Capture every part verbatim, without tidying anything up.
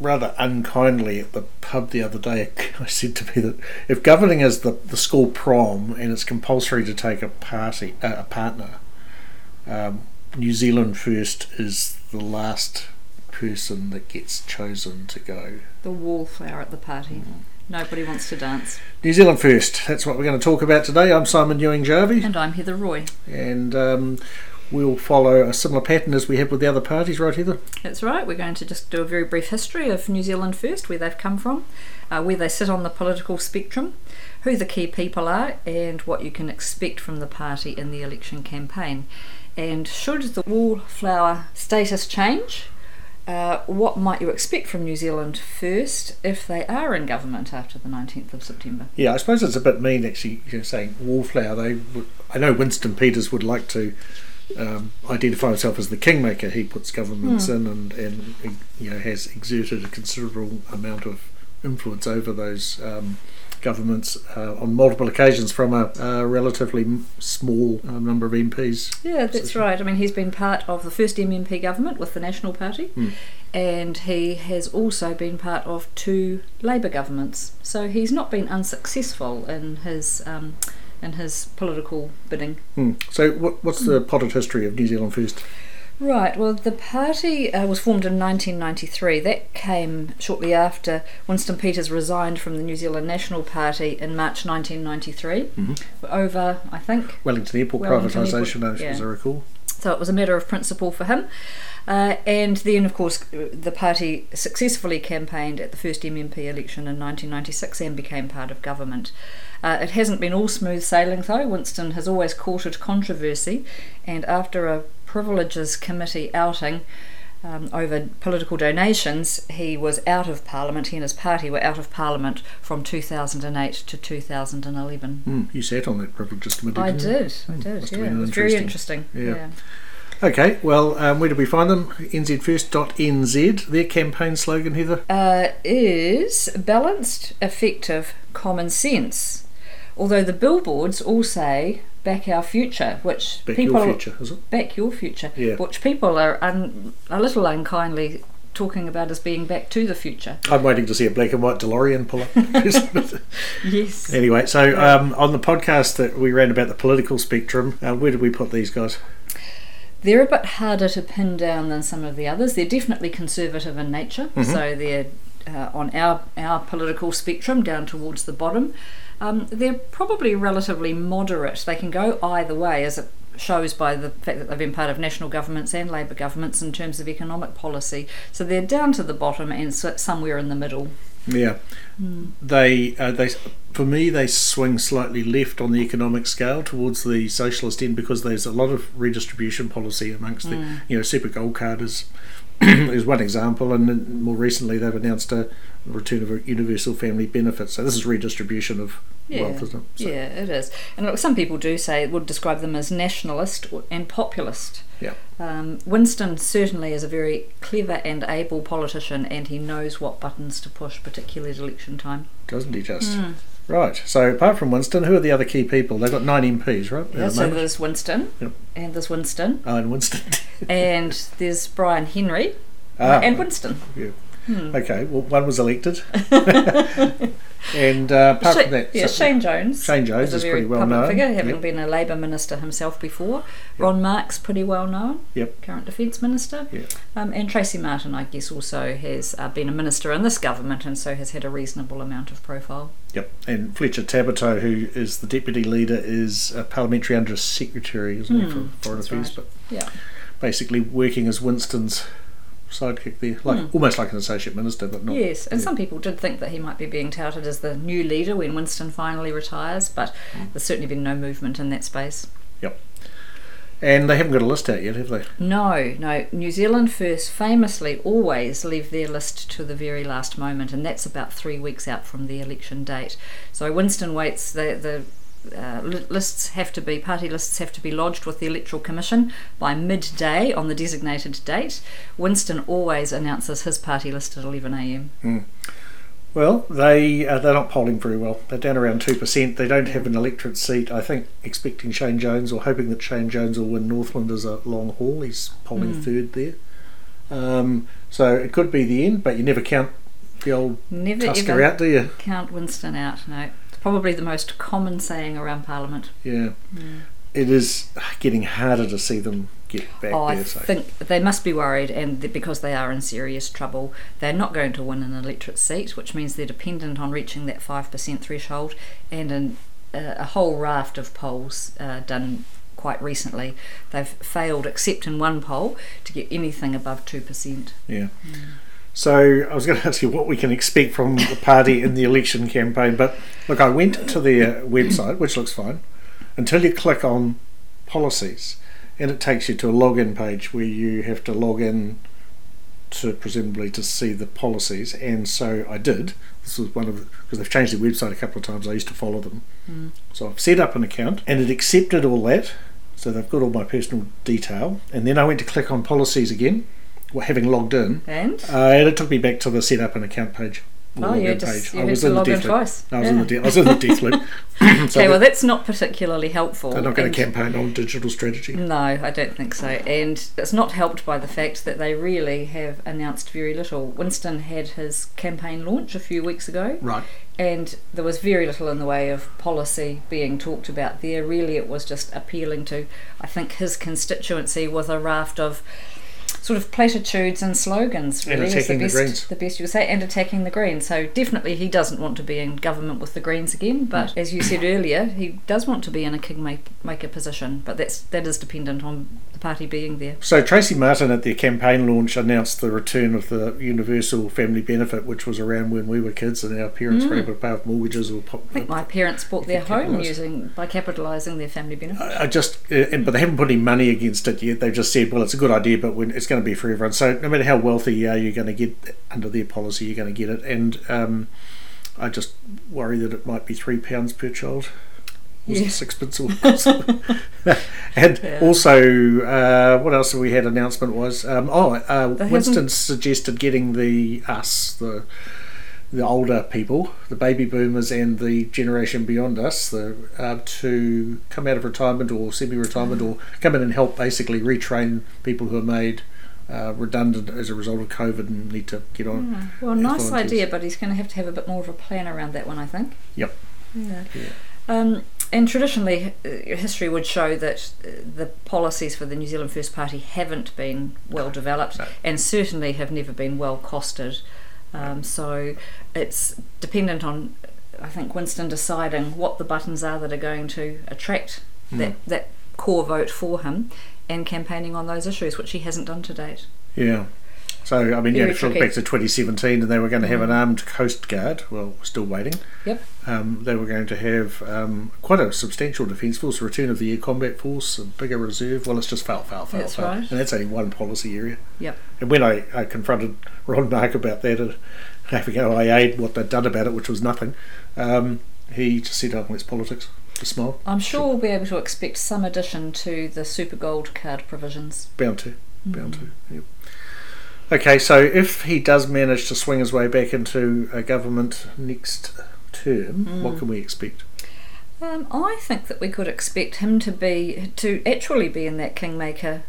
rather unkindly at the pub the other day, I said to me that if governing is the, the school prom and it's compulsory to take a party uh, a partner, um, New Zealand First is the last person that gets chosen to go. The wallflower at the party. Mm. Nobody wants to dance. New Zealand First, that's what we're going to talk about today. I'm Simon Ewing-Jarvey. And I'm Heather Roy. And um, we'll follow a similar pattern as we have with the other parties, right, Heather? That's right. We're going to just do a very brief history of New Zealand First, where they've come from, uh, where they sit on the political spectrum, who the key people are, and what you can expect from the party in the election campaign. And should the wallflower status change, Uh, what might you expect from New Zealand First if they are in government after the nineteenth of September? Yeah, I suppose it's a bit mean actually, you know, saying wallflower. They would, I know Winston Peters would like to um, identify himself as the kingmaker. He puts governments mm. in and, and you know, has exerted a considerable amount of influence over those um, governments uh, on multiple occasions from a, a relatively small uh, number of M Ps. Yeah, that's so, right. I mean, he's been part of the first M M P government with the National Party, mm. and he has also been part of two Labour governments. So he's not been unsuccessful in his um, in his political bidding. Mm. So what, what's mm. the potted history of New Zealand First? Right, well, the party uh, was formed in nineteen ninety-three. That came shortly after Winston Peters resigned from the New Zealand National Party in March nineteen ninety-three, mm-hmm. over, I think... Wellington Airport Wellington privatisation, Airport, yeah. as I recall. So it was a matter of principle for him. Uh, and then, of course, the party successfully campaigned at the first M M P election in nineteen ninety-six and became part of government. Uh, it hasn't been all smooth sailing, though. Winston has always courted controversy, and after a Privileges Committee outing um, over political donations, he was out of Parliament, he and his party were out of Parliament from two thousand eight to two thousand eleven. Mm, you sat on that Privileges Committee, didn't I did, you? I did, yeah. It was very interesting. Yeah. yeah. Okay, well, um, where did we find them? N Z First dot N Z. Their campaign slogan, Heather? Uh, is balanced, effective, common sense. Although the billboards all say back our future, which back people... Back your future, is it? Back your future, yeah. Which people are un, a little unkindly talking about as being back to the future. I'm waiting to see a black and white DeLorean pull up. Yes. Anyway, so um, on the podcast that we ran about the political spectrum, uh, where did we put these guys? They're a bit harder to pin down than some of the others. They're definitely conservative in nature, mm-hmm. so they're uh, on our, our political spectrum down towards the bottom. Um, they're probably relatively moderate. They can go either way, as it shows by the fact that they've been part of national governments and Labour governments in terms of economic policy. So they're down to the bottom and somewhere in the middle. Yeah, mm. they uh, they for me they swing slightly left on the economic scale towards the socialist end because there's a lot of redistribution policy amongst mm. the you know super gold carders is one example, and more recently they've announced a return of a universal family benefit. So this is redistribution of yeah. wealth, isn't it? So. Yeah, it is. And look, some people do say would describe them as nationalist and populist. Yeah. Um, Winston certainly is a very clever and able politician, and he knows what buttons to push, particularly at election time. Doesn't he just? Mm. Right. So apart from Winston, who are the other key people? They've got nine M Ps, right? Yeah, the so moment. There's Winston, yep. and there's Winston. Oh, and Winston. And there's Brian Henry ah, and Winston. Yeah. Hmm. Okay, well, one was elected. And uh, apart Sh- from that... Yeah, so Shane Jones. Shane Jones is, is pretty well known. Figure, having yep. been a Labour minister himself before. Yep. Ron Mark's pretty well known, yep. current Defence Minister. Yep. Um, and Tracy Martin, I guess, also has uh, been a minister in this government and so has had a reasonable amount of profile. Yep, and Fletcher Tabuteau, who is the Deputy Leader, is a Parliamentary Under Secretary, isn't mm, he, for Foreign Affairs? Right. But yeah. basically working as Winston's sidekick there, like mm. almost like an associate minister, but not. Yes, and yeah. some people did think that he might be being touted as the new leader when Winston finally retires, but mm. there's certainly been no movement in that space. Yep. And they haven't got a list out yet, have they? No, no. New Zealand First famously always leave their list to the very last moment, and that's about three weeks out from the election date. So Winston waits, the, the Uh, lists have to be party lists have to be lodged with the Electoral Commission by midday on the designated date. Winston always announces his party list at eleven a.m. Mm. Well, they uh, they're not polling very well. They're down around two percent. They don't have an electorate seat. I think expecting Shane Jones or hoping that Shane Jones will win Northland is a long haul. He's polling mm. third there. Um, so it could be the end, but you never count the old never, Tusker ever out, do you? Count Winston out, no. It's probably the most common saying around Parliament. Yeah. Mm. It is getting harder to see them get back oh, there. I so. think they must be worried, and because they are in serious trouble, they're not going to win an electorate seat, which means they're dependent on reaching that five percent threshold, and in uh, a whole raft of polls uh, done quite recently, they've failed, except in one poll, to get anything above two percent. Yeah. Mm. So I was going to ask you what we can expect from the party in the election campaign, but look, I went to their website, which looks fine, until you click on policies, and it takes you to a login page where you have to log in to presumably to see the policies. And so I did. This was one of the, because they've changed their website a couple of times. I used to follow them. Mm. So I've set up an account, and it accepted all that. So they've got all my personal detail. And then I went to click on policies again, having logged in, and uh, and it took me back to the set up an account page. Oh, you just you I was to in log the in twice. No, I, was yeah. in the de- I was in the death loop. Okay, so well, that's not particularly helpful. They're not going and to campaign on digital strategy. No, I don't think so. And it's not helped by the fact that they really have announced very little. Winston had his campaign launch a few weeks ago. Right. And there was very little in the way of policy being talked about there. Really, it was just appealing to, I think, his constituency with a raft of sort of platitudes and slogans, really, and attacking is the, the best, Greens. The best you would say, and attacking the Greens. So definitely he doesn't want to be in government with the Greens again, but as you said earlier, he does want to be in a kingmaker position, but that's that is dependent on the party being there. So Tracy Martin at their campaign launch announced the return of the universal family benefit, which was around when we were kids and our parents mm. were able to pay off mortgages. Or pop, I think my parents bought their home using by capitalising their family benefit. I, I just, uh, but they haven't put any money against it yet. They've just said, well, it's a good idea, but when it's going to be for everyone, so no matter how wealthy you are, you're going to get under their policy, you're going to get it. And um, I just worry that it might be three pounds per child, or yeah. sixpence, or something. And yeah. also, uh, what else have we had? Announcement was um, oh, uh, Winston suggested getting the us the the older people, the baby boomers and the generation beyond us, the, uh, to come out of retirement or semi-retirement mm. or come in and help basically retrain people who are made uh, redundant as a result of COVID and need to get on. Mm. Well, nice volunteers. Idea, but he's going to have to have a bit more of a plan around that one, I think. Yep. Yeah. yeah. Um, and traditionally, history would show that the policies for the New Zealand First Party haven't been well no, developed no. and certainly have never been well costed. Um, so it's dependent on, I think, Winston deciding what the buttons are that are going to attract mm. that, that core vote for him and campaigning on those issues, which he hasn't done to date. Yeah. So, I mean, Very yeah, if you look back to twenty seventeen and they were going to have an armed Coast Guard, well, we're still waiting. Yep. Um, they were going to have um, quite a substantial defence force, a return of the air combat force, a bigger reserve. Well, it's just fail, fail, fail, that's fail. Right. And that's only one policy area. Yep. And when I, I confronted Ron Mark about that, and having O I A what they'd done about it, which was nothing, um, he just said, oh, it's politics. Smile. I'm sure, sure we'll be able to expect some addition to the super gold card provisions. Bound to. Bound mm. to, yep. Okay, so if he does manage to swing his way back into a government next term, mm. what can we expect? Um, I think that we could expect him to be to actually be in that kingmaker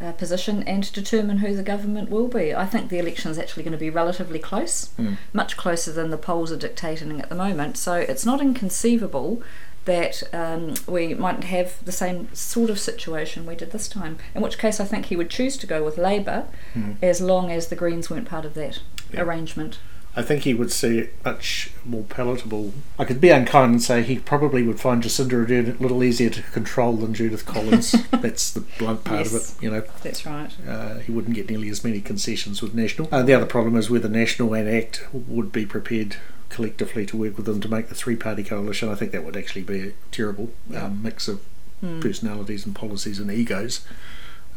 uh, position and to determine who the government will be. I think the election is actually going to be relatively close, mm. much closer than the polls are dictating at the moment. So it's not inconceivable that um, we might have the same sort of situation we did this time, in which case I think he would choose to go with Labour mm. as long as the Greens weren't part of that yeah. arrangement. I think he would see it much more palatable. I could be unkind and say he probably would find Jacinda a little easier to control than Judith Collins. That's the blunt part yes, of it, you know. That's right. Uh, he wouldn't get nearly as many concessions with National. Uh, the other problem is whether National and A C T would be prepared collectively to work with them to make the three-party coalition. I think that would actually be a terrible yeah. um, mix of mm. personalities and policies and egos.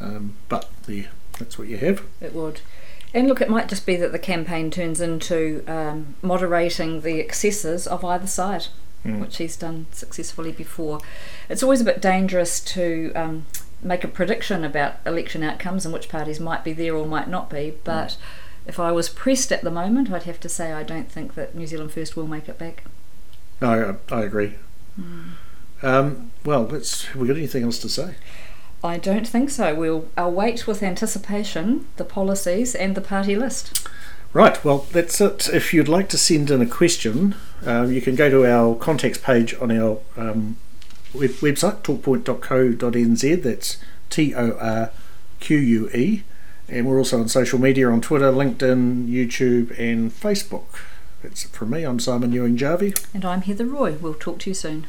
Um, but the, that's what you have. It would. And look, it might just be that the campaign turns into um, moderating the excesses of either side, mm. which he's done successfully before. It's always a bit dangerous to um, make a prediction about election outcomes and which parties might be there or might not be, but mm. if I was pressed at the moment, I'd have to say I don't think that New Zealand First will make it back. No, I, I agree. Mm. Um, well, let's, have we got anything else to say? I don't think so. We'll await with anticipation the policies and the party list. Right, well, that's it. If you'd like to send in a question, uh, you can go to our contacts page on our um, web- website, talk point dot co dot n z. That's T O R Q U E. And we're also on social media, on Twitter, LinkedIn, YouTube and Facebook. That's it from me. I'm Simon Ewing-Jarvey. And I'm Heather Roy. We'll talk to you soon.